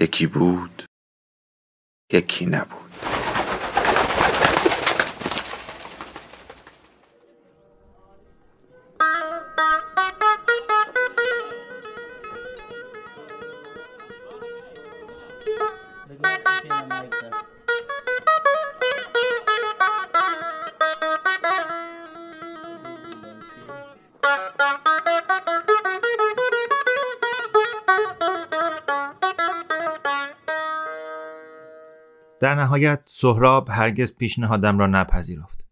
یکی بود، یکی نبود. در نهایت سهراب هرگز پیشنهادم را نپذیرفت.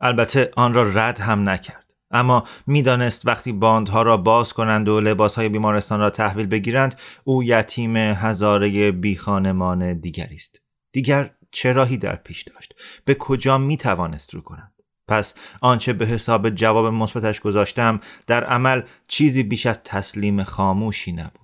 البته آن را رد هم نکرد، اما میدانست وقتی باندها را باز کنند و لباسهای بیمارستان را تحویل بگیرند او یتیم هزاره بی خانمان دیگری است. دیگر چه راهی در پیش داشت؟ به کجا میتوانست رو کنند؟ پس آنچه به حساب جواب مثبتش گذاشتم در عمل چیزی بیش از تسلیم خاموشی نبود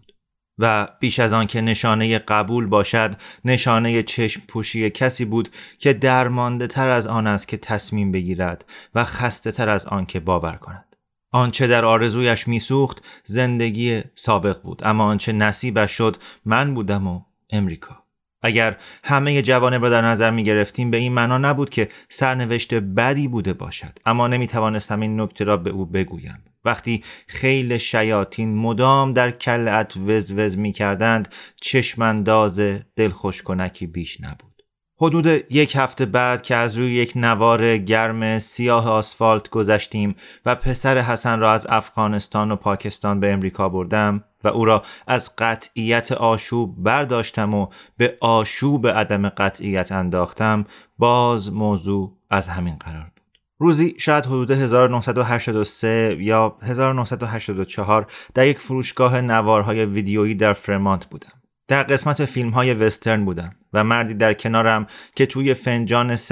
و بیش از آن که نشانه قبول باشد نشانه چشم پوشی کسی بود که درمانده تر از آن است که تصمیم بگیرد و خسته تر از آن که باور کند. آنچه در آرزویش میسوخت زندگی سابق بود، اما آنچه نصیبش شد من بودم و امریکا. اگر همه جوانب را در نظر می گرفتیم به این معنا نبود که سرنوشت بدی بوده باشد، اما نمی توانستم این نکته را به او بگویم. وقتی خیل شیاطین مدام در کلعت وزوز می کردند چشمانداز دلخوشکنکی بیش نبود. حدود 1 هفته بعد که از روی 1 نوار گرم سیاه آسفالت گذشتیم و پسر حسن را از افغانستان و پاکستان به امریکا بردم و او را از قطعیت آشوب برداشتم و به آشوب عدم قطعیت انداختم، باز موضوع از همین قرار بود. روزی شاید حدود 1983 یا 1984 در یک فروشگاه نوارهای ویدیویی در فریمانت بودم. در قسمت فیلم‌های وسترن بودم و مردی در کنارم که توی فنجان 7-11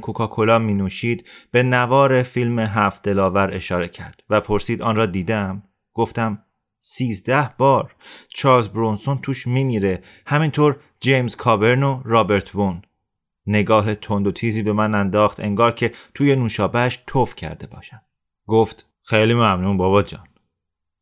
کوکاکولا می‌نوشید به نوار فیلم 7 دلاور اشاره کرد و پرسید آن را دیدم؟ گفتم 13 بار. چارلز برونسون توش می‌میره، همینطور جیمز کابرن و رابرت وون. نگاه تند و تیزی به من انداخت، انگار که توی نوشابهش توف کرده باشم. گفت خیلی ممنون بابا جان.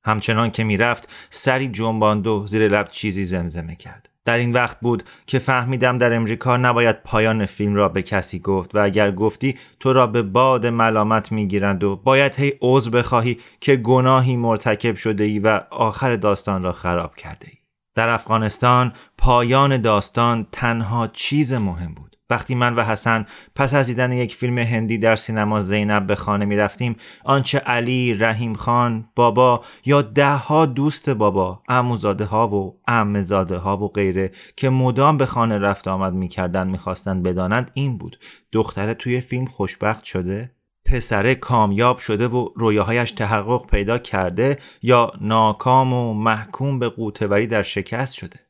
همچنان که میرفت سری جنباند و زیر لب چیزی زمزمه کرد. در این وقت بود که فهمیدم در امریکا نباید پایان فیلم را به کسی گفت و اگر گفتی تو را به باد ملامت میگیرند و باید هی عذر بخواهی که گناهی مرتکب شده ای و آخر داستان را خراب کرده ای. در افغانستان پایان داستان تنها چیز مهم بود. وقتی من و حسن پس از دیدن یک فیلم هندی در سینما زینب به خانه می رفتیم، آنچه علی، رحیم خان، بابا یا 10 دوست بابا، عموزاده ها و عمزاده ها و غیره که مدام به خانه رفت آمد می کردن می خواستن بدانند این بود: دختره توی فیلم خوشبخت شده؟ پسره کامیاب شده و رویاهایش تحقق پیدا کرده یا ناکام و محکوم به قوتوری در شکست شده؟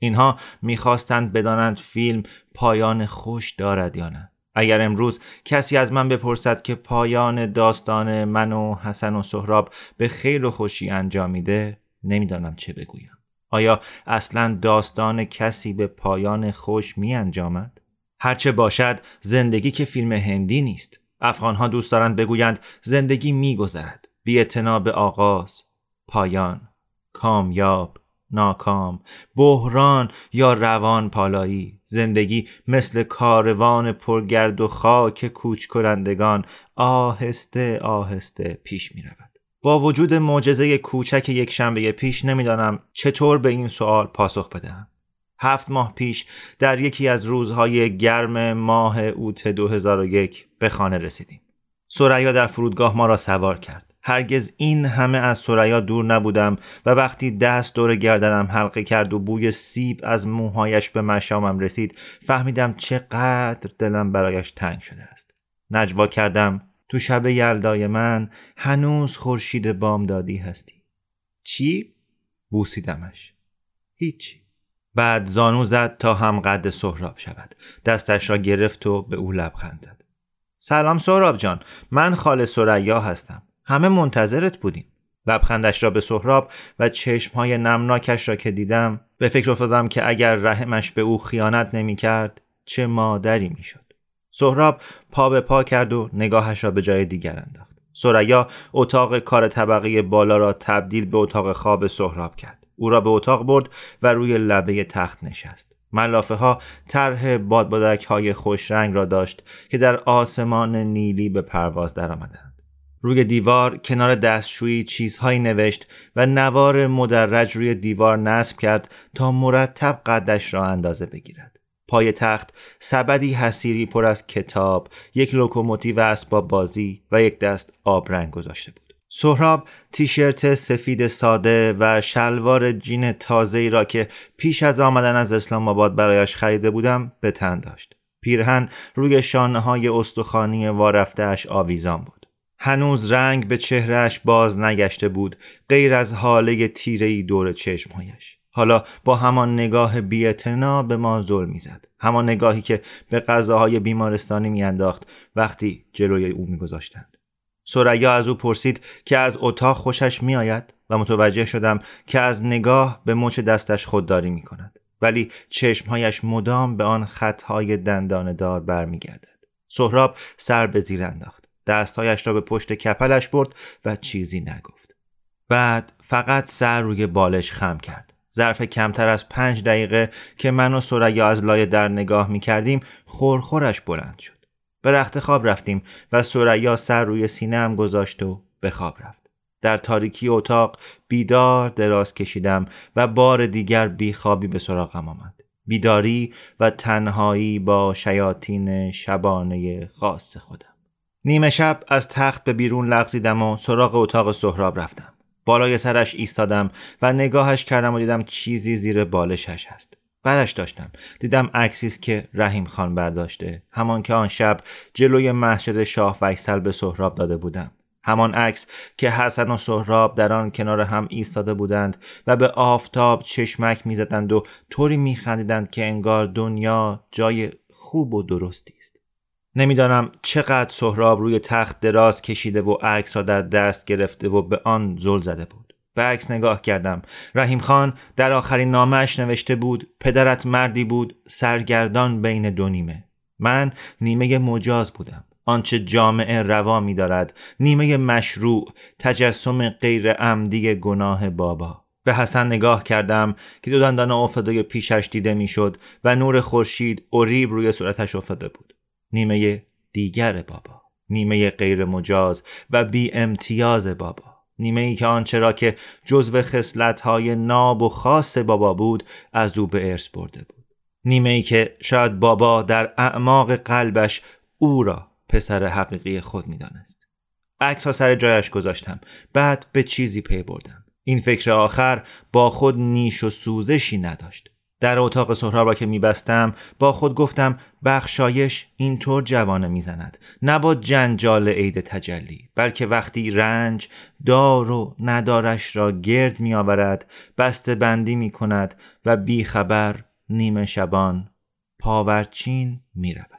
اینها میخواستند بدانند فیلم پایان خوش دارد یا نه. اگر امروز کسی از من بپرسد که پایان داستان من و حسن و سهراب به خیر و خوشی انجامیده، نمیدانم چه بگویم. آیا اصلا داستان کسی به پایان خوش می انجامد؟ هرچه باشد زندگی که فیلم هندی نیست. افغانها دوست دارند بگویند زندگی میگذرد، بی اعتنا به آغاز، پایان، کامیاب، ناکام، بحران یا روان پالایی. زندگی مثل کاروان پرگرد و خاک کوچ کنندگان آهسته آهسته پیش می رود. با وجود معجزه کوچک یک شنبه پیش نمیدانم چطور به این سوال پاسخ بدهم. 7 ماه پیش در یکی از روزهای گرم ماه اوت 2001 به خانه رسیدیم. سورایا در فرودگاه ما را سوار کرد. هرگز این همه از سورایا دور نبودم و وقتی دست دور گردنم حلقه کرد و بوی سیب از موهایش به مشامم رسید فهمیدم چقدر دلم برایش تنگ شده است. نجوا کردم تو شب یلدای من هنوز خورشید بامدادی هستی. چی؟ بوسیدمش. هیچی. بعد زانو زد تا هم قد سهراب شود. دستش را گرفت و به او لبخند زد. سلام سهراب جان، من خاله سورایا هستم. همه منتظرت بودیم. لبخندش را به سهراب و چشمهای نمناکش را که دیدم، به فکر افتادم که اگر رحمش به او خیانت نمی کرد چه مادری می شد. سهراب پا به پا کرد و نگاهش را به جای دیگر انداخت. سورایا اتاق کار طبقه بالا را تبدیل به اتاق خواب سهراب کرد. او را به اتاق برد و روی لبه تخت نشست. ملافه ها طرح بادبادک های خوش رنگ را داشت که در آسمان نیلی به پرواز در آمدند. روی دیوار کنار دستشویی چیزهایی نوشت و نوار مدرج روی دیوار نصب کرد تا مرتب قدش را اندازه بگیرد. پای تخت سبدی حصیری پر از کتاب، یک لوکوموتیو اسباب بازی و یک دست آبرنگ گذاشته بود. سهراب تیشرت سفید ساده و شلوار جین تازه‌ای را که پیش از آمدن از اسلام آباد برایش خریده بودم به تن داشت. پیرهن روی شانه‌های استخوانی وارفته‌اش آویزان بود. هنوز رنگ به چهرهش باز نگشته بود، غیر از حاله تیره‌ای دور چشمهایش. حالا با همان نگاه بی‌اعتنا به ما ظلم می‌زد، همان نگاهی که به غذاهای بیمارستانی می‌انداخت وقتی جلوی او می‌گذاشتند. سورایا از او پرسید که از اتاق خوشش می‌آید و متوجه شدم که از نگاه به مچ دستش خودداری می‌کند، ولی چشمهایش مدام به آن خطهای دندانه‌دار برمی‌گردد. سهراب سر به زیر انداخت، دستهایش را به پشت کپلش برد و چیزی نگفت. بعد فقط سر روی بالش خم کرد. ظرف کمتر از 5 دقیقه که من و سورایا از لای در نگاه می‌کردیم، خورخورش بلند شد. به رخت خواب رفتیم و سورایا سر روی سینه‌ام گذاشت و به خواب رفت. در تاریکی اتاق بیدار دراز کشیدم و بار دیگر بیخوابی به سراغم آمد. بیداری و تنهایی با شیاطین شبانه خاص خودم. نیمه شب از تخت به بیرون لغزیدم و سراغ اتاق سهراب رفتم. بالای سرش ایستادم و نگاهش کردم و دیدم چیزی زیر بالشش هست. برش داشتم، دیدم عکسی است که رحیم خان برداشته، همان که آن شب جلوی مسجد شاه و کیل به سهراب داده بودم. همان عکس که حسن و سهراب در آن کنار هم ایستاده بودند و به آفتاب چشمک می‌زدند و طوری می‌خندیدند که انگار دنیا جای خوب و درستی است. نمیدانم چقدر سهراب روی تخت دراز کشیده و عکس را در دست گرفته و به آن زل زده بود. به عکس نگاه کردم. رحیم خان در آخرین نامه‌اش نوشته بود: پدرت مردی بود سرگردان بین دو نیمه. من نیمه مجاز بودم، آنچه جامعه روا می دارد، نیمه مشروع، تجسم غیر عمدی گناه بابا. به حسن نگاه کردم که دو دندان افتاده پیشش دیده می شد و نور خورشید اوریب روی صورتش افتاده بود. نیمه دیگر بابا، نیمه غیر مجاز و بی امتیاز بابا، نیمه ای که آنچه را که جزو خصلت‌های ناب و خاص بابا بود از او به ارث برده بود، نیمه ای که شاید بابا در اعماق قلبش او را پسر حقیقی خود می‌دانست. عکس‌ها سر جایش گذاشتم، بعد به چیزی پی بردم. این فکر آخر با خود نیش و سوزشی نداشت. در اتاق سهراب را که میبستم با خود گفتم بخشایش اینطور جوانه میزند، نه با جنجال عید تجلی، بلکه وقتی رنج دار و ندارش را گرد میآورد، بسته بندی میکند و بیخبر نیمه شبان پاورچین میرود.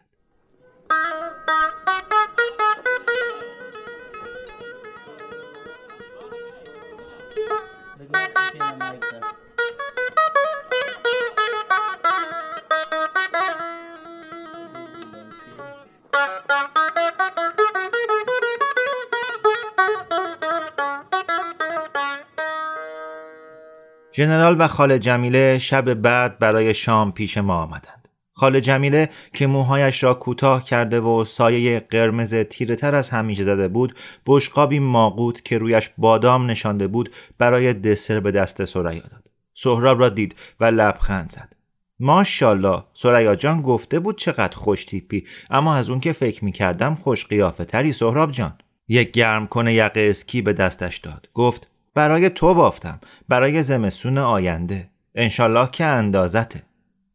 جنرال و خاله جمیله شب بعد برای شام پیش ما آمدند. خاله جمیله که موهایش را کوتاه کرده و سایه قرمز تیره تر از همیشه زده بود، بشقابی ماقوت که رویش بادام نشانده بود برای دسر به دست سورایا داد. سهراب را دید و لبخند زد. ماشاءالله، سورایا جان گفته بود چقدر خوش تیپی، اما از اون که فکر می‌کردم خوش قیافه تری سهراب جان. یک گرم کنه یقه اسکی به دستش داد. گفت برای تو بافتم، برای زمستون آینده، انشالله که اندازته.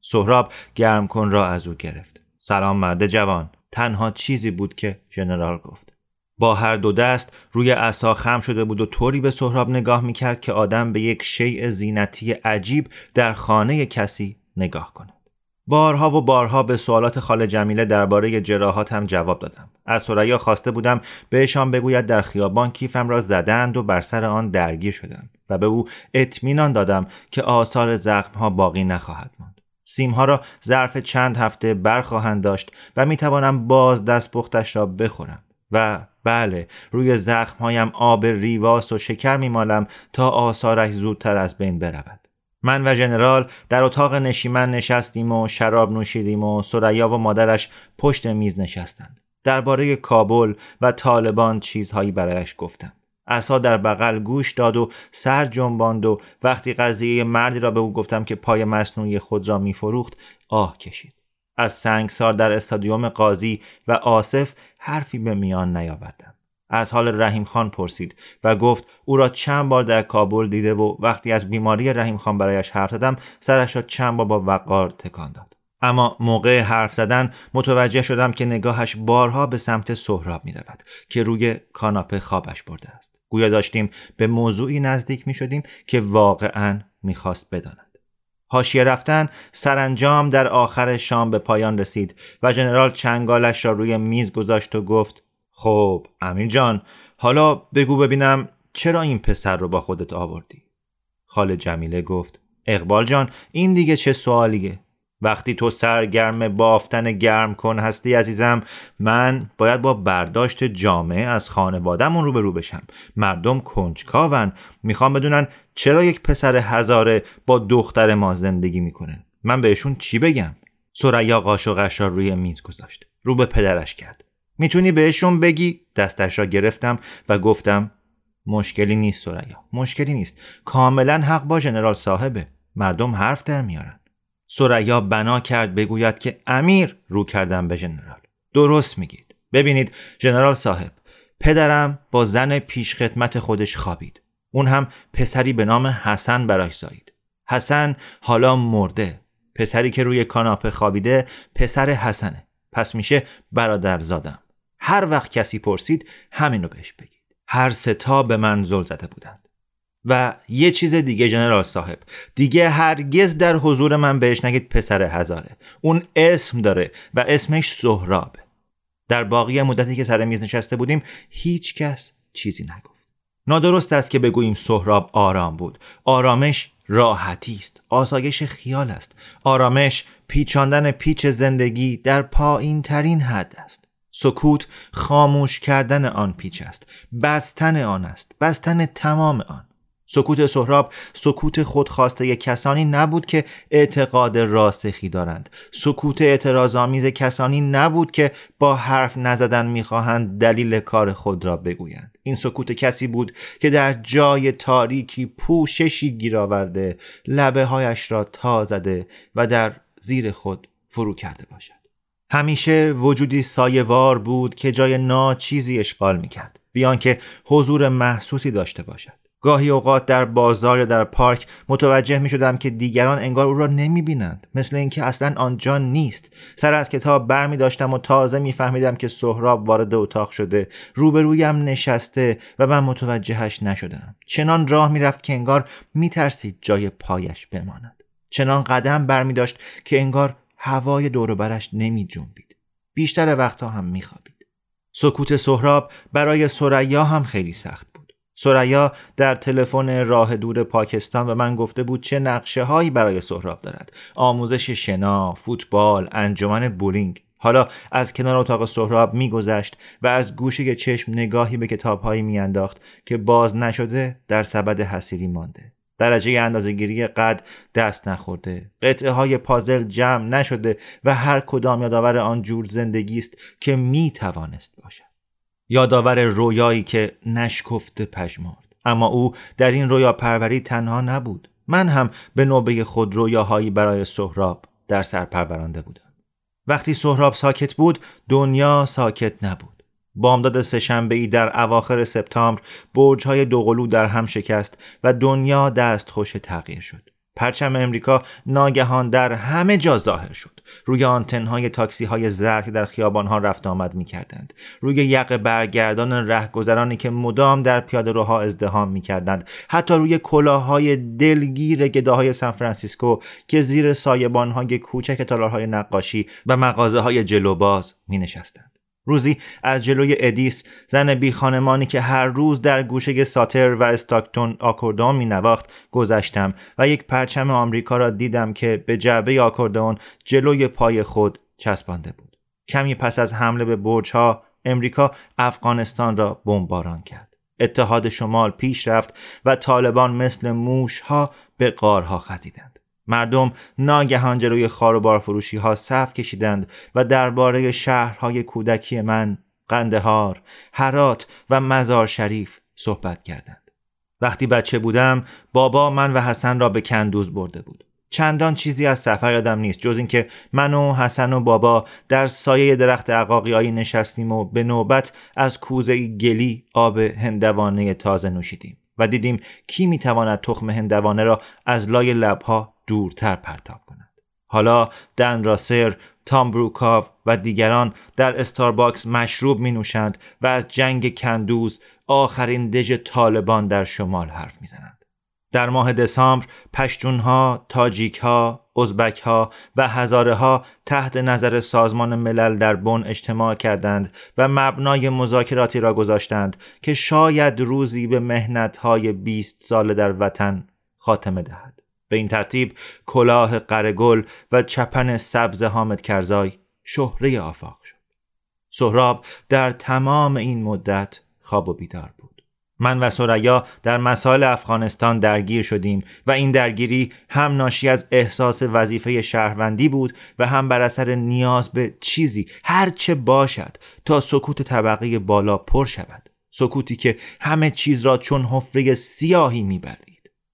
سهراب گرم کن را از او گرفت. سلام مرد جوان، تنها چیزی بود که جنرال گفت. با هر دو دست روی عصا خم شده بود و طوری به سهراب نگاه میکرد که آدم به یک شیء زینتی عجیب در خانه کسی نگاه کند. بارها و بارها به سوالات خاله جمیله درباره جراحات هم جواب دادم. از سورایا خواسته بودم بهشان بگوید در خیابان کیفم را زدند و بر سر آن درگیر شدم و به او اطمینان دادم که آثار زخم‌ها باقی نخواهد ماند. سیم‌ها را ظرف چند هفته برخواهند داشت و میتوانم باز دست پختش را بخورم و بله، روی زخم‌هایم آب ریواس و شکر میمالم تا آثارش زودتر از بین برود. من و جنرال در اتاق نشیمن نشستیم و شراب نوشیدیم و سورایا و مادرش پشت میز نشستند. درباره کابل و طالبان چیزهایی برایش گفتم. عصا در بغل گوش داد و سر جنباند و وقتی قضیه مردی را به او گفتم که پای مصنوعی خود را میفروخت آه کشید. از سنگسار در استادیوم قاضی و آصف حرفی به میان نیاوردم. از حال رحیم خان پرسید و گفت او را چند بار در کابل دیده و وقتی از بیماری رحیم خان برایش حرف زدم سرش را چند بار با وقار تکان داد. اما موقع حرف زدن متوجه شدم که نگاهش بارها به سمت سهراب می رود که روی کاناپه خوابش برده است. گویا داشتیم به موضوعی نزدیک می شدیم که واقعاً می خواست بداند. حاشیه رفتن سرانجام در آخر شام به پایان رسید و جنرال چنگالش را روی میز گذاشت و گفت خب امیر جان، حالا بگو ببینم چرا این پسر رو با خودت آوردی؟ خاله جمیله گفت اقبال جان، این دیگه چه سوالیه؟ وقتی تو سرگرم بافتن گرم کن هستی عزیزم، من باید با برداشت جامعه از خانواده‌مون روبرو بشم. مردم کنجکاون، میخوام بدونن چرا یک پسر هزاره با دختر ما زندگی میکنه. من بهشون چی بگم؟ سورایا قاشقش را روی میز گذاشت، رو به پدرش کرد. میتونی بهشون بگی؟ دستش را گرفتم و گفتم مشکلی نیست سورایا، مشکلی نیست. کاملا حق با جنرال صاحبه، مردم حرف در میارن. سورایا بنا کرد بگوید که امیر، رو کردم به جنرال. درست میگید. ببینید جنرال صاحب، پدرم با زن پیش خدمت خودش خوابید. اون هم پسری به نام حسن براش زایید. حسن حالا مرده. پسری که روی کاناپه خوابیده پسر حسنه. پس میشه برادر زادم. هر وقت کسی پرسید همین رو بهش بگید. هر ستا به من زل زده بودند. و یه چیز دیگه جنرال صاحب، دیگه هرگز در حضور من بهش نگید پسر هزاره. اون اسم داره و اسمش سهرابه. در باقی مدتی که سر میز نشسته بودیم هیچ کس چیزی نگفت. نادرست است که بگوییم سهراب آرام بود. آرامش راحتی است، آسایش خیال است. آرامش پیچاندن پیچ زندگی در پایین ترین حد است. سکوت خاموش کردن آن پیچ است، بستن آن است، بستن تمام آن. سکوت سهراب سکوت خودخواسته کسانی نبود که اعتقاد راسخی دارند. سکوت اعتراض‌آمیز کسانی نبود که با حرف نزدن می‌خواهند دلیل کار خود را بگویند. این سکوت کسی بود که در جای تاریکی پوششی گیر آورده، لبه‌هایش را تا زده و در زیر خود فرو کرده باشد. همیشه وجودی سایه‌وار بود که جای ناچیزی اشغال می‌کرد، بیان که حضور محسوسی داشته باشد. گاهی اوقات در بازار یا در پارک متوجه می شدم که دیگران انگار او را نمی بینند، مثل اینکه اصلا آنجا نیست. سر از کتاب بر می داشتم و تازه می فهمیدم که سهراب وارد اتاق شده، روبرویم نشسته و من متوجهش نشدم. چنان راه می رفت که انگار می ترسید جای پایش بماند. چنان قدم بر می داشت که انگار هوای دوروبرش نمی جنبید. بیشتر وقتها هم می خوابید. سکوت سهراب برای سورایا هم خیلی سخت. سورایا در تلفن راه دور پاکستان به من گفته بود چه نقشه هایی برای سهراب دارد. آموزش شنا، فوتبال، انجمن بولینگ. حالا از کنار اتاق سهراب میگذشت و از گوشه چشم نگاهی به کتابهایی میانداخت که باز نشده در سبد حصیری مانده. درجه اندازه‌گیری قد دست نخورده. قطعه های پازل جمع نشده و هر کدام یادآور آن جور زندگی است که میتوانست باشد. یادآور رویایی که نشکفته پژمرد. اما او در این رویا پروری تنها نبود. من هم به نوبه خود رویاهایی برای سهراب در سر پرورانده بودم. وقتی سهراب ساکت بود دنیا ساکت نبود. بامداد سه‌شنبه‌ای در اواخر سپتامبر برج‌های دوقلو در هم شکست و دنیا دستخوش تغییر شد. پرچم امریکا ناگهان در همه جا ظاهر شد. روی آنتن‌های تاکسی‌های زرد که در خیابان‌ها رفت آمد می‌کردند، روی یقه برگردان رهگذرانی که مدام در پیاده‌روها ازدحام می‌کردند، حتی روی کلاه‌های دلگیر گداهای سان فرانسیسکو که زیر سایبان‌های کوچک تالارهای نقاشی و مغازه‌های جلوباز می‌نشستند. روزی از جلوی ادیس، زن بی خانمانی که هر روز در گوشه ساتر و استاکتون آکوردئون می نواخت، گذشتم و یک پرچم آمریکا را دیدم که به جعبه آکوردئون جلوی پای خود چسبانده بود. کمی پس از حمله به برج‌ها، امریکا افغانستان را بمباران کرد. اتحاد شمال پیش رفت و طالبان مثل موش‌ها به غارها خزیدند. مردم ناگهان جلوی خار و بارفروشی ها صف کشیدند و درباره شهرهای کودکی من، قندهار، هرات و مزار شریف صحبت کردند. وقتی بچه بودم، بابا من و حسن را به کندوز برده بود. چندان چیزی از سفر یادم نیست جز اینکه من و حسن و بابا در سایه درخت عقاقیایی نشستیم و به نوبت از کوزه گلی آب هندوانه تازه نوشیدیم و دیدیم کی میتواند تخم هندوانه را از لای لبها دورتر پرتاب کنند. حالا دن راسر، تام بروکاو و دیگران در استارباکس مشروب می نوشند و از جنگ کندوز، آخرین دژ طالبان در شمال، حرف می زنند. در ماه دسامبر پشتونها، تاجیکها، ازبکها و هزاره‌ها تحت نظر سازمان ملل در بن اجتماع کردند و مبنای مذاکراتی را گذاشتند که شاید روزی به محنت‌های 20 ساله در وطن خاتمه دهد. به این ترتیب کلاه قره‌گل و چپن سبز حامد کرزای شهره آفاق شد. سهراب در تمام این مدت خواب و بیدار بود. من و سورایا در مسائل افغانستان درگیر شدیم و این درگیری هم ناشی از احساس وظیفه شهروندی بود و هم بر اثر نیاز به چیزی، هر چه باشد، تا سکوت طبقه بالا پر شود. سکوتی که همه چیز را چون حفره سیاهی می‌برد.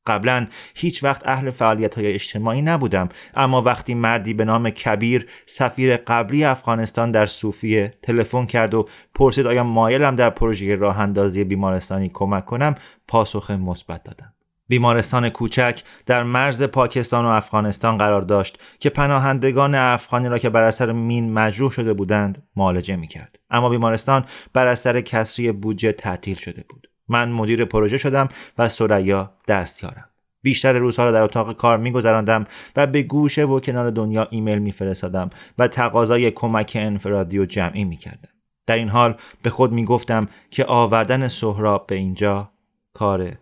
قبلا هیچ وقت اهل فعالیت‌های اجتماعی نبودم، اما وقتی مردی به نام کبیر، سفیر قبلی افغانستان در سوفیه، تلفن کرد و پرسید آیا مایلم در پروژه راه‌اندازی بیمارستانی کمک کنم، پاسخ مثبت دادم. بیمارستان کوچک در مرز پاکستان و افغانستان قرار داشت که پناهندگان افغانی را که بر اثر مین مجروح شده بودند معالجه می‌کرد، اما بیمارستان بر اثر کسری بودجه تعطیل شده بود. من مدیر پروژه شدم و سورایا دستیارم. بیشتر روزها را در اتاق کار می‌گذراندم و به گوشه و کنار دنیا ایمیل می‌فرستادم و تقاضای کمک انفرادی و جمعی می‌کردم. در این حال به خود می‌گفتم که آوردن سهراب به اینجا کار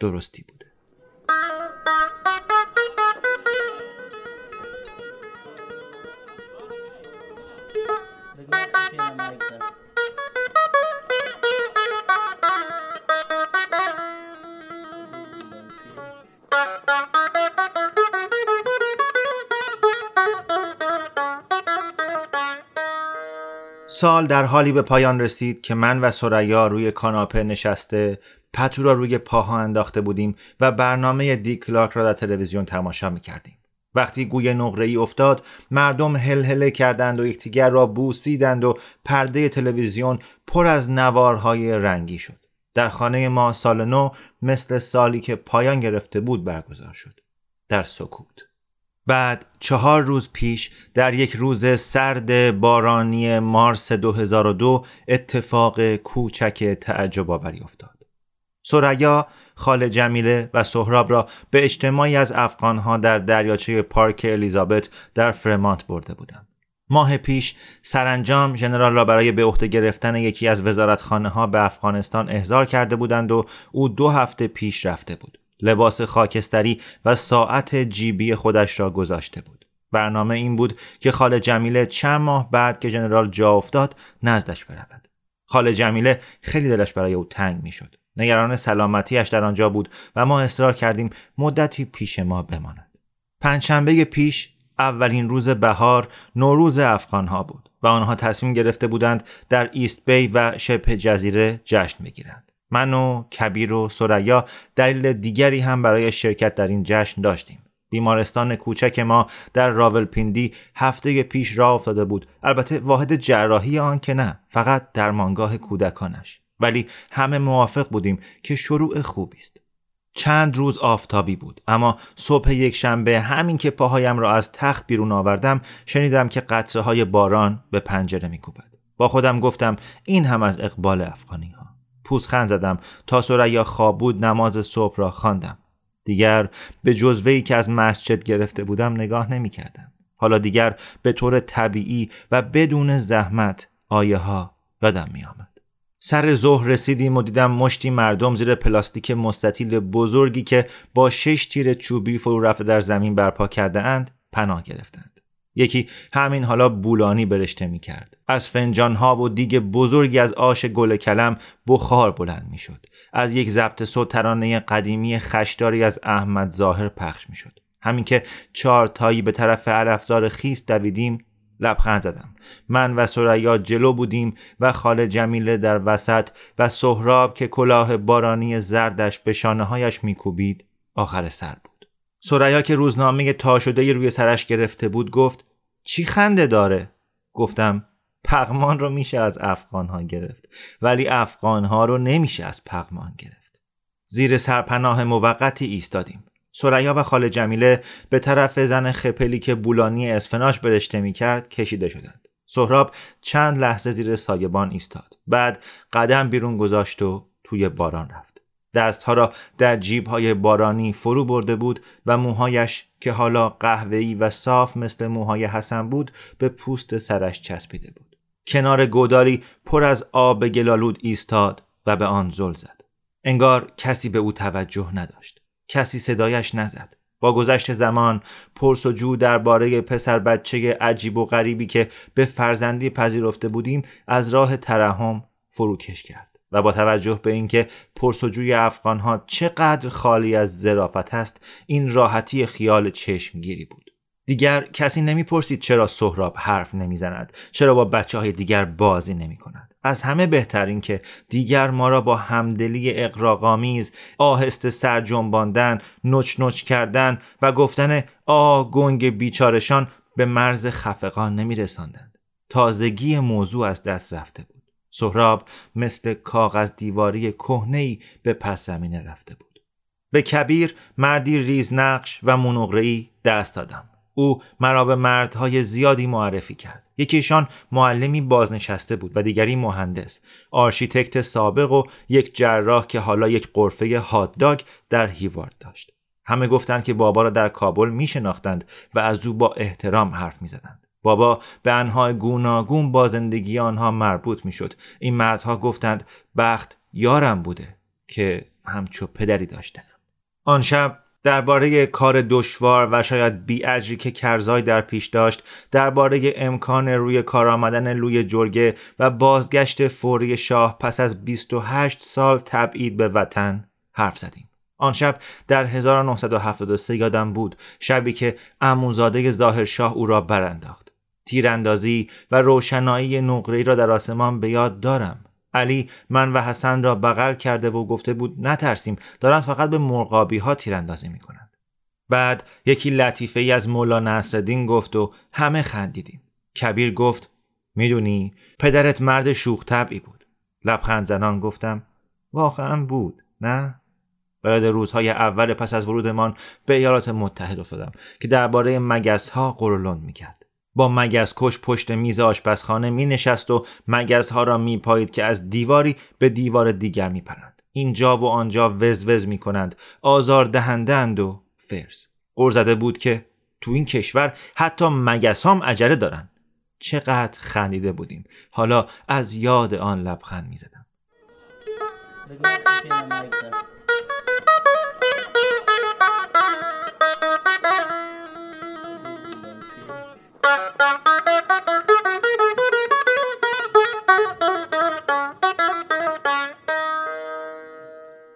درستی بوده. سال در حالی به پایان رسید که من و سورایا روی کاناپه نشسته، پتو را روی پاها انداخته بودیم و برنامه دی کلاک را در تلویزیون تماشا می‌کردیم. وقتی گوی نقره‌ای افتاد، مردم هلهله کردند و یکدیگر را بوسیدند و پرده تلویزیون پر از نوارهای رنگی شد. در خانه ما سال نو مثل سالی که پایان گرفته بود برگزار شد، در سکوت. بعد 4 روز پیش، در یک روز سرد بارانی مارس 2002، اتفاق کوچک تعجب آوری افتاد. سورایا، خاله جمیله و سهراب را به اجتماعی از افغانها در دریاچه پارک الیزابت در فریمانت برده بودم. ماه پیش سرانجام جنرال را برای به عهده گرفتن یکی از وزارتخانه‌ها به افغانستان احضار کرده بودند و او 2 هفته پیش رفته بود. لباس خاکستری و ساعت جیبی خودش را گذاشته بود. برنامه این بود که خاله جمیله چند ماه بعد که جنرال جا افتاد نزدش برود. خاله جمیله خیلی دلش برای او تنگ میشد. نگران سلامتیش در آنجا بود و ما اصرار کردیم مدتی پیش ما بماند. 5 شنبه پیش، اولین روز بهار، نوروز افغانها بود و آنها تصمیم گرفته بودند در ایست بی و شبه جزیره جشن بگیرند. من و کبیر و سورایا دلیل دیگری هم برای شرکت در این جشن داشتیم. بیمارستان کوچک ما در راولپیندی هفته پیش راه افتاده بود، البته واحد جراحی آن که نه، فقط درمانگاه کودکانش، ولی همه موافق بودیم که شروع خوبی است. چند روز آفتابی بود، اما صبح یک شنبه همین که پاهایم را از تخت بیرون آوردم شنیدم که قطره‌های باران به پنجره می‌کوبد. با خودم گفتم این هم از اقبال افغانی‌ها. پوزخند زدم تا سورایا خواب بود نماز صبح را خواندم. دیگر به جزوه‌ای که از مسجد گرفته بودم نگاه نمی‌کردم. حالا دیگر به طور طبیعی و بدون زحمت آیه‌ها یادم می‌آمد. سر ظهر رسیدیم و دیدم مشتی مردم زیر پلاستیک مستطیل بزرگی که با 6 تیر چوبی فرو رفته در زمین برپا کرده اند پناه گرفتند. یکی همین حالا بولانی برشته می کرد. از فنجانها و دیگ بزرگی از آش گل کلم بخار بلند می شد. از یک ضبط صوت ترانه قدیمی خشداری از احمد ظاهر پخش می شد. همین که 4 تایی به طرف علفزار خیس دویدیم لبخند زدم. من و سورایا جلو بودیم و خاله جمیله در وسط و سهراب که کلاه بارانی زردش به شانه‌هایش میکوبید آخر سر بود. سورایا که روزنامه تا شده روی سرش گرفته بود گفت چی خنده داره؟ گفتم پغمان رو میشه از افغان‌ها گرفت ولی افغان‌ها رو نمیشه از پغمان گرفت. زیر سرپناه موقتی ایستادیم. سورایا و خاله جمیله به طرف زن خپلی که بولانی اسفناج برشته می‌کرد کشیده شدند. سهراب چند لحظه زیر سایبان ایستاد. بعد قدم بیرون گذاشت و توی باران رفت. دستها را در جیب‌های بارانی فرو برده بود و موهایش که حالا قهوه‌ای و صاف مثل موهای حسن بود به پوست سرش چسبیده بود. کنار گودالی پر از آب گلالود ایستاد و به آن زل زد. انگار کسی به او توجه نداشت. کسی صدایش نزد. با گذشت زمان پرس‌وجو درباره پسر بچه عجیب و غریبی که به فرزندی پذیرفته بودیم از راه ترحم فروکش کرد و با توجه به اینکه پرس‌وجوی افغان‌ها چقدر خالی از ظرافت است این راحتی خیال چشمگیری بود. دیگر کسی نمی‌پرسید چرا سهراب حرف نمی‌زند، چرا با بچه‌های دیگر بازی نمی‌کند. از همه بهترین که دیگر ما را با همدلی اغراق‌آمیز، آهسته سر جنباندن، نوچ نوچ کردن و گفتن آه گنگ بیچارشان به مرز خفقان نمی‌رساندند. تازگی موضوع از دست رفته بود. سهراب مثل کاغذ دیواری کهنه‌ای به پس زمینه رفته بود. به کبیر، مردی ریزنقش و منقره‌ای دست دادم. او مرا به مردهای زیادی معرفی کرد. یکیشان معلمی بازنشسته بود و دیگری مهندس، آرشیتکت سابق و یک جراح که حالا یک غرفه هات داگ در هیوارد داشت. همه گفتند که بابا را در کابل می شناختند و از او با احترام حرف می زدند. بابا به انواع گوناگون با زندگی آنها مربوط می شد. این مردها گفتند بخت یارم بوده که همچو پدری داشتم. آن شب درباره کار دشوار و شاید بی‌اجری که کرزای در پیش داشت، درباره امکان روی کار آمدن لوی جرگه و بازگشت فوری شاه پس از 28 سال تبعید به وطن حرف زدیم. آن شب در 1973 یادم بود، شبی که عموزاده ظاهرشاه او را برانداخت. تیراندازی و روشنایی نقره‌ای را در آسمان به یاد دارم. علی من و حسن را بغل کرده و گفته بود نترسیم، دارن فقط به مرغابی ها تیراندازی میکنند. بعد یکی لطیفه ای از مولا نصرالدین گفت و همه خندیدیم. کبیر گفت میدونی پدرت مرد شوخ طبعی بود. لبخند زنان گفتم واقعا بود، نه؟ بعد روزهای اول پس از ورودمان به ایالات متحده افتادم که درباره مگس ها قرولند میکرد. با مگس کش پشت میز آشپزخانه می نشست و مگس ها را می پایید که از دیواری به دیوار دیگر می پرند. اینجا و آنجا وزوز می کنند. آزار دهنده اند و فرز. غر زده بود که تو این کشور حتی مگس هم عجله دارن. چقدر خندیده بودیم. حالا از یاد آن لبخند می زدم.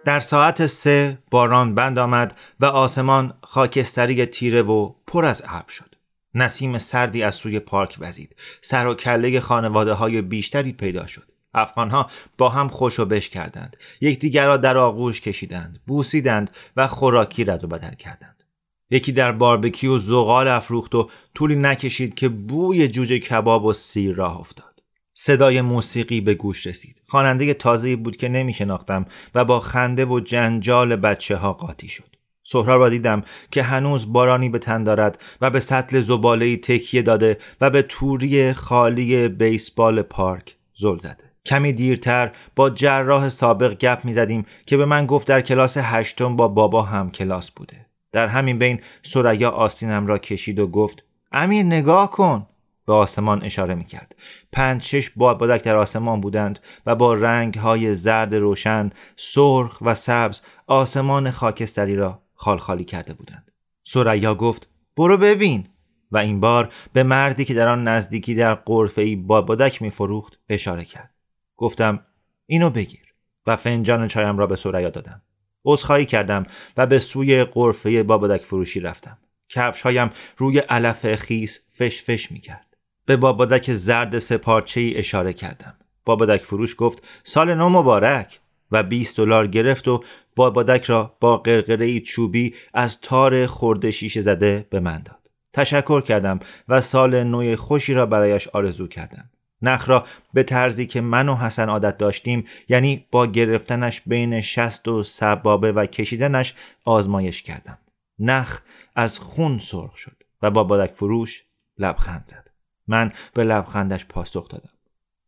در ساعت 3 باران بند آمد و آسمان خاکستری تیره و پر از ابر شد. نسیم سردی از سوی پارک وزید. سر و کله خانواده های بیشتری پیدا شد. افغانها با هم خوش و بش کردند. یکدیگر را در آغوش کشیدند، بوسیدند و خوراکی رد و بدل کردند. یکی در باربیکیو زغال افروخت و طولی نکشید که بوی جوجه کباب و سیر راه افتاد. صدای موسیقی به گوش رسید. خواننده تازه‌ای بود که نمی‌شناختم و با خنده و جنجال بچه‌ها قاطی شد. سهراب را دیدم که هنوز بارانی به تن دارد و به سطل زباله‌ای تکیه داده و به توری خالی بیسبال پارک زل زده. کمی دیرتر با جراح سابق گپ می‌زدیم که به من گفت در کلاس هشتم با بابا هم کلاس بوده. در همین بین سورایا آستینم را کشید و گفت امیر نگاه کن. به آسمان اشاره می‌کرد. 5-6 بادبادک در آسمان بودند و با رنگ‌های زرد روشن، سرخ و سبز آسمان خاکستری را خالخالی کرده بودند. سورایا گفت برو ببین و این بار به مردی که در آن نزدیکی در قرفه‌ای بادبادک می‌فروخت اشاره کرد. گفتم اینو بگیر و فنجان چایم را به سورایا دادم. عذرخواهی کردم و به سوی قرفه بادبادک فروشی رفتم. کفش‌هایم روی علف خیس فش فش می‌کرد. به بابادک زرد 3 پارچه‌ای اشاره کردم. بابادک فروش گفت سال نو مبارک و $20 گرفت و بابادک را با قرقره‌ای چوبی از تار خرد شیشه زده به من داد. تشکر کردم و سال نو خوشی را برایش آرزو کردم. نخ را به طرزی که من و حسن عادت داشتیم، یعنی با گرفتنش بین شست و سبابه و کشیدنش، آزمایش کردم. نخ از خون سرخ شد و بابادک فروش لبخند زد. من به لبخندش پاسخ دادم.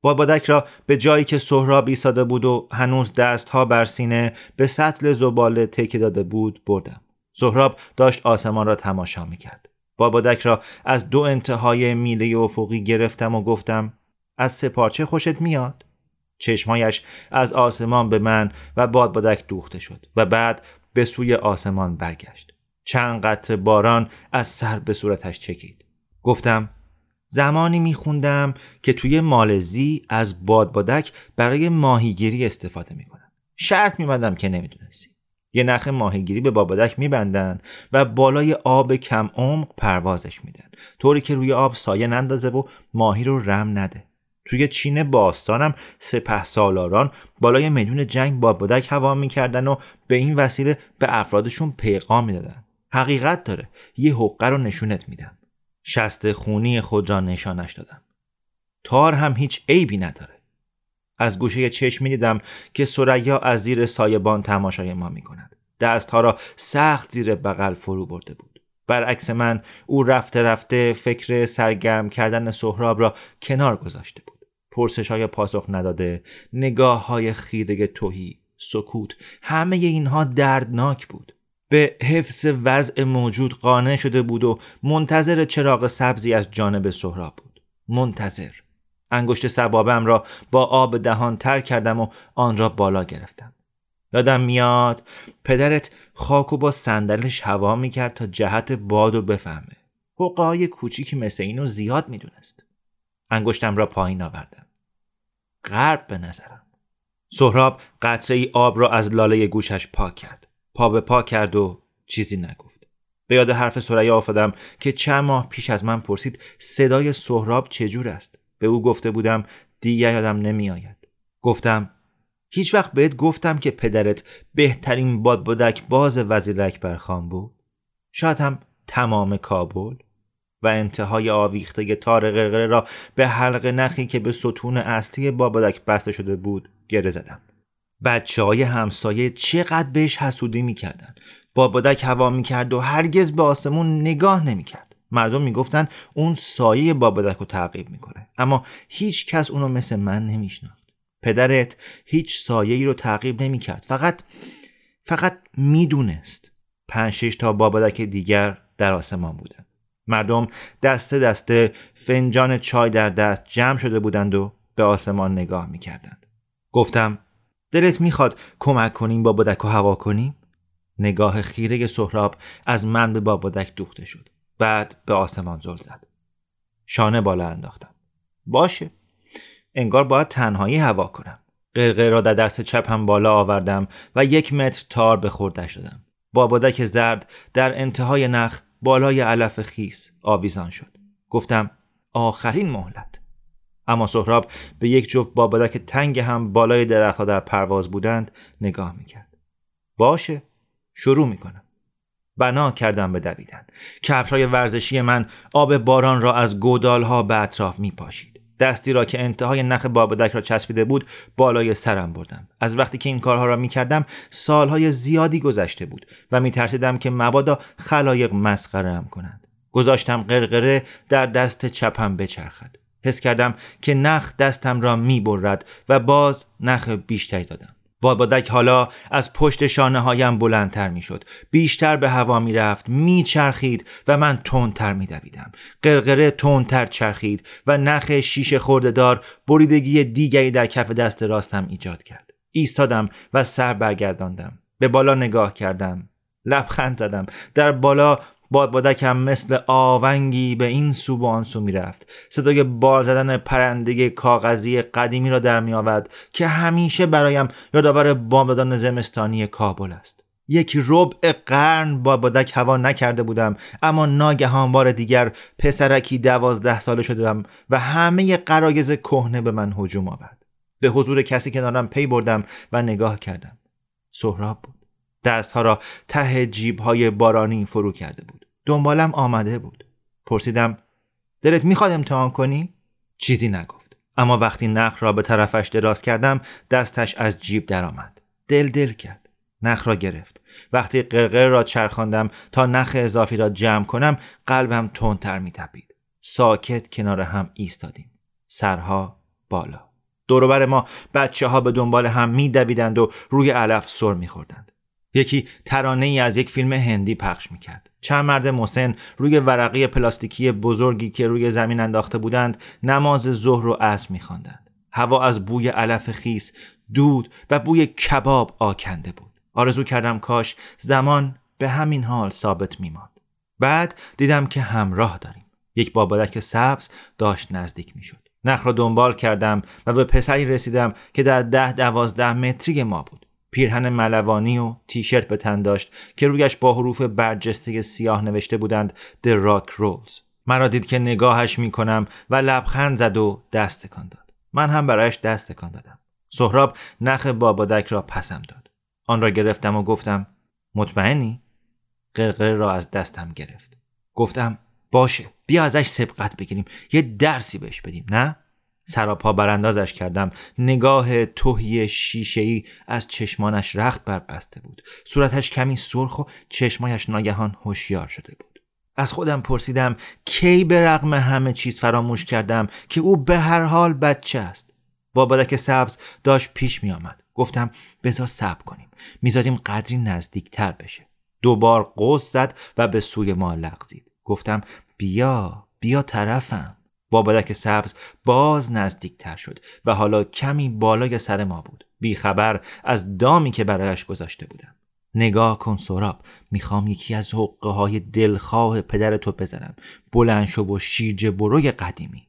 بادبادک را به جایی که سهراب ایستاده بود و هنوز دستها بر سینه به سطل زباله تکیه داده بود بردم. سهراب داشت آسمان را تماشا میکرد. بادبادک را از 2 انتهای میله افقی گرفتم و گفتم از 3 پارچه خوشت میاد؟ چشمایش از آسمان به من و بادبادک دوخته شد و بعد به سوی آسمان برگشت. چند قطره باران از سر به صورتش چکید. گفتم زمانی میخوندم که توی مالزی از بادبادک برای ماهیگیری استفاده میکنن. شرط میبندم که نمیدونستی. یه نخ ماهیگیری به بادبادک میبندن و بالای آب کم عمق پروازش میدن، طوری که روی آب سایه نندازه و ماهی رو رم نده. توی چین باستانم سپه سالاران بالای میدون جنگ بادبادک هوا میکردن و به این وسیله به افرادشون پیغام میدادن. حقیقت داره. یه حقه رو نشونت میدم. شست خونی خود را نشانش دادم. تار هم هیچ عیبی نداره. از گوشه چشم می دیدم که سورایا از زیر سایبان تماشای ما می کند. دستها را سخت زیر بغل فرو برده بود. برعکس من، او رفته رفته فکر سرگرم کردن سهراب را کنار گذاشته بود. پرسش های پاسخ نداده، نگاه های خیره تهی، سکوت، همه اینها دردناک بود. به حفظ وضع موجود قانع شده بود و منتظر چراغ سبزی از جانب سهراب بود. منتظر. انگشت سبابم را با آب دهان تر کردم و آن را بالا گرفتم. یادم میاد پدرت خاکو با صندلش هوا میکرد تا جهت بادو بفهمه. حقه‌های کوچیکی مثل اینو زیاد میدونست. انگشتم را پایین آوردم. غرب به نظرم. سهراب قطره ای آب را از لاله گوشش پاک کرد. پا به پا کرد و چیزی نگفت. به یاد حرف سورایا افتادم که چند ماه پیش از من پرسید صدای سهراب چجور است؟ به او گفته بودم دیگه یادم نمی آید. گفتم هیچ وقت بهت گفتم که پدرت بهترین بادبادک باز وزیر اکبر خان بود؟ شاید هم تمام کابل؟ و انتهای آویخته تار قرقره را به حلقه نخی که به ستون اصلی بادبادک بسته شده بود گره زدم. بچه‌های همسایه چقدر بهش حسودی می‌کردن. بادبادک هوا می‌کرد و هرگز به آسمون نگاه نمی‌کرد. مردم می‌گفتن اون سایه بادبادک رو تعقیب می‌کنه، اما هیچ کس اونو مثل من نمی‌شناخت. پدرت هیچ سایه‌ای رو تعقیب نمی‌کرد، فقط می‌دونست. 5-6 تا بادبادک دیگر در آسمان بودن. مردم دسته دسته فنجان چای در دست جمع شده بودند و به آسمان نگاه می‌کردند. گفتم دلت میخواد کمک کنیم بادبادک رو هوا کنیم؟ نگاه خیره سهراب از من به بادبادک دوخته شد. بعد به آسمان زل زد. شانه بالا انداختم. باشه. انگار باید تنهایی هوا کنم. قرقره را در دست چپ هم بالا آوردم و 1 متر تار به خوردش دادم. بادبادک زرد در انتهای نخ بالای علف خیس آویزان شد. گفتم آخرین مهلت. اما سهراب به 1 جفت بادبادک تنگ هم بالای درخت‌ها در پرواز بودند نگاه میکرد. باشه، شروع میکنم. بنا کردم به دویدن. کفش‌های ورزشی من آب باران را از گودال‌ها به اطراف میپاشید. دستی را که انتهای نخ بابدک را چسبیده بود بالای سرم بردم. از وقتی که این کارها را می کردم سالهای زیادی گذشته بود و می ترسیدم که مبادا خلایق مسخره‌ام کنند. گذاشتم قرقره در دست چپم بچرخد. حس کردم که نخ دستم را می برد و باز نخ بیشتری دادم. بادبادک حالا از پشت شانه هایم بلندتر می شد. بیشتر به هوا می رفت، می چرخید و من تندتر می دویدم. قرقره تندتر چرخید و نخ شیشه خرده‌دار بریدگی دیگری در کف دست راستم ایجاد کرد. ایستادم و سر برگرداندم. به بالا نگاه کردم. لبخند زدم. در بالا بادبادکم مثل آونگی به این سو و آن سو می رفت. صدای بال زدن پرنده کاغذی قدیمی را در می آورد که همیشه برایم یادآور بامدادان زمستانی کابل است. یک ربع قرن بادبادک هوا نکرده بودم، اما ناگهان بار دیگر پسرکی 12 ساله شدم و همه غرایز کهنه به من هجوم آورد. به حضور کسی کنارم پی بردم و نگاه کردم. سهراب بود. دستها را ته جیب‌های بارانی فرو کرده بود. دنبالم آمده بود. پرسیدم دلت می‌خواد امتحان کنی؟ چیزی نگفت. اما وقتی نخ را به طرفش دراز کردم دستش از جیب درآمد. دل دل کرد. نخ را گرفت. وقتی قرقره را چرخاندم تا نخ اضافی را جمع کنم قلبم تندتر می‌تپید. ساکت کنار هم ایستادیم. سرها بالا. دور و بر ما بچه‌ها به دنبال هم می‌دویدند و روی علف سر می‌خوردند. یکی ترانه ای از یک فیلم هندی پخش میکرد. چند مرد مسن روی ورقی پلاستیکی بزرگی که روی زمین انداخته بودند نماز ظهر و عصر میخواندند. هوا از بوی علف خیس، دود و بوی کباب آکنده بود. آرزو کردم کاش زمان به همین حال ثابت میماند. بعد دیدم که همراه داریم. یک بابادک سبز داشت نزدیک میشد. نخ را دنبال کردم و به پسری رسیدم که در 10-12 متری ما بود. پیرهن ملوانی و تیشرت به تن داشت که رویش با حروف برجسته سیاه نوشته بودند The Rock Rolls. مرا دید که نگاهش میکنم و لبخند زد و دست تکان داد. من هم برایش دست تکان دادم. سهراب نخ بابادک را پسم داد. آن را گرفتم و گفتم مطمئنی؟ قرقره را از دستم گرفت. گفتم باشه، بیا ازش سبقت بگیریم، یه درسی بهش بدیم، نه؟ سراپا براندازش کردم. نگاه تهی شیشه‌ای از چشمانش رخت بربسته بود. صورتش کمی سرخ و چشمایش ناگهان هوشیار شده بود. از خودم پرسیدم کی به رغم همه چیز فراموش کردم که او به هر حال بچه است. بابادک سبز داشت پیش می آمد. گفتم بذار صبر کنیم، میذاریم قدری نزدیکتر بشه. 2 بار قوس زد و به سوی ما لغزید. گفتم بیا طرفم. بابادک سبز باز نزدیکتر شد و حالا کمی بالای سر ما بود، بیخبر از دامی که برایش گذاشته بودم. نگاه کن سهراب، میخوام یکی از حقه های دلخواه پدرتو بزنم. بلند شو و شیرجه بروی قدیمی.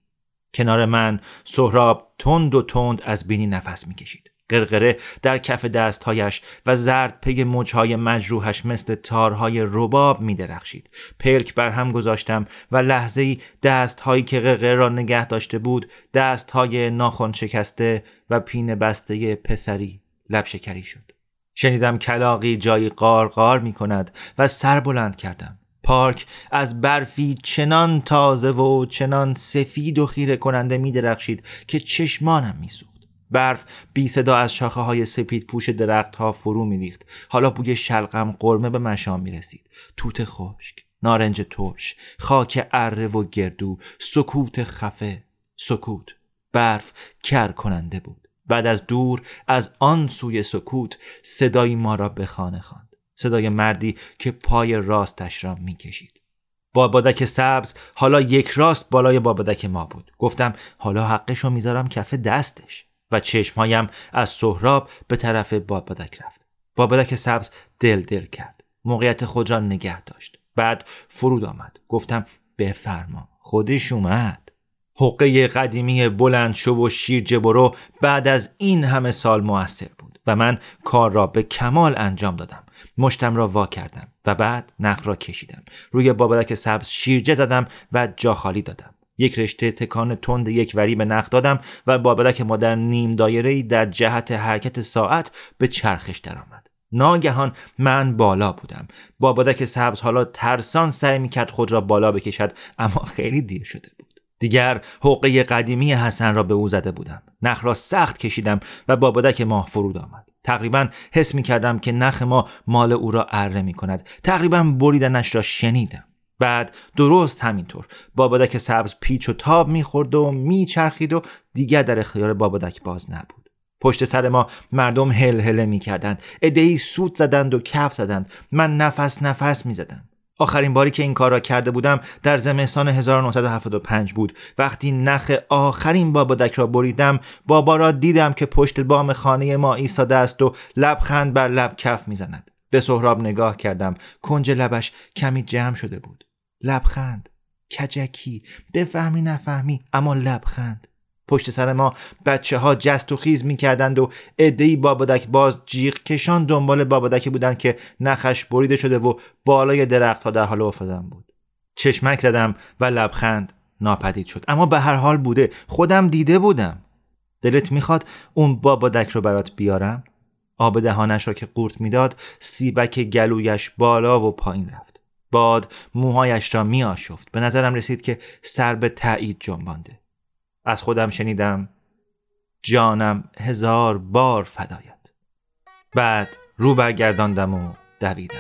کنار من سهراب تند و تند از بینی نفس میکشید. قرقره در کف دستهایش و زرد پی مچهای مجروحش مثل تارهای رباب می درخشید. پلک بر هم گذاشتم و لحظه‌ای دستهایی که قرقره را نگه داشته بود، دستهای ناخن شکسته و پین بسته پسری لب شکری شد. شنیدم کلاغی جایی قارقار می کند و سر بلند کردم. پارک از برفی چنان تازه و چنان سفید و خیره کننده می درخشید که چشمانم می سوخت. برف بی صدا از شاخه های سپید پوش درخت ها فرو می ریخت. حالا بوی شلغم قرمه به مشام می رسید. توت خشک، نارنج ترش، خاک اره و گردو، سکوت خفه، سکوت. برف کر کننده بود. بعد از دور از آن سوی سکوت صدایی ما را به خانه خواند. صدای مردی که پای راستش را می کشید. بادبادک سبز حالا یک راست بالای بادبادک ما بود. گفتم حالا حقشو میذارم کف دستش. و چشمهایم از سهراب به طرف بادبادک رفت. بادبادک سبز دل دل کرد. موقعیت خود را نگه داشت. بعد فرود آمد. گفتم بفرما، خودش اومد. حقه قدیمی بلند شو و شیرجه برو بعد از این همه سال مؤثر بود و من کار را به کمال انجام دادم. مشتم را وا کردم و بعد نخ را کشیدم. روی بادبادک سبز شیرجه زدم و جا خالی دادم. یک رشته تکان تند یک وری به نخ دادم و بادبادک ما در نیم دایره‌ای در جهت حرکت ساعت به چرخش درآمد. ناگهان من بالا بودم. بادبادک سبز حالا ترسان سعی می‌کرد خود را بالا بکشد، اما خیلی دیر شده بود. دیگر حقه قدیمی حسن را به او زده بودم. نخ را سخت کشیدم و بابادک ما فرود آمد. تقریبا حس می کردم که نخ ما مال او را اره می کند. تقریبا بریدنش را شنیدم. بعد درست همینطور بابادک سبز پیچ و تاب می خورد و می چرخید و دیگر در اختیار بابادک باز نبود. پشت سر ما مردم هل هله می کردند. عده‌ای سوت زدند و کف زدند. من نفس نفس می زدم. آخرین باری که این کار را کرده بودم در زمستان 1975 بود. وقتی نخ آخرین بابادک را بریدم، بابا را دیدم که پشت بام خانه ما ایستاده است و لبخند بر لب کف میزند. به سهراب نگاه کردم. کنج لبش کمی جمع شده بود. لبخند، کجکی، بفهمی نفهمی، اما لبخند. پشت سر ما بچه ها جست و خیز می کردند و عده‌ای بابادک باز جیغ کشان دنبال بابادکی بودند که نخش بریده شده و بالای درخت ها در حال افتادن بود. چشمک زدم و لبخند ناپدید شد، اما به هر حال بوده، خودم دیده بودم. دلت میخواد اون بابادک رو برات بیارم؟ آب دهانش را که قورت میداد سیبک گلویش بالا و پایین رفت. باد موهایش را می آشفت. به نظرم رسید که سر به تایید جنبانده. از خودم شنیدم جانم 1000 بار فدایت. بعد رو برگرداندم و دویدم.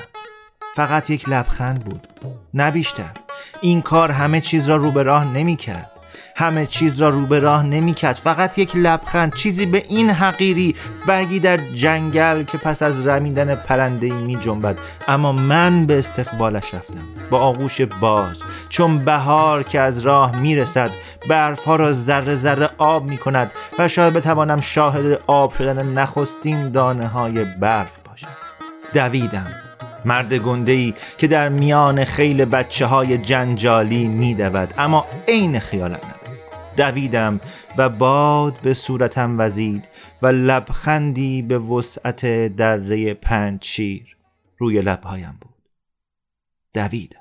فقط یک لبخند بود، نه بیشتر. این کار همه چیز را رو به راه نمی کرد. فقط یک لبخند، چیزی به این حقیری، برگی در جنگل که پس از رمیدن پرنده‌ای می جنبد. اما من به استقبالش رفتم با آغوش باز، چون بهار که از راه می رسد برفها را ذره ذره آب می کند و شاید بتوانم شاهد آب شدن نخستین دانه های برف باشم. دویدم. مرد گنده‌ای که در میان خیل بچه‌های جنجالی می‌دود، اما عین خیالم نبود. دویدم و باد به صورتم وزید و لبخندی به وسعت دره 5 شیر روی لب‌هایم بود. دویدم.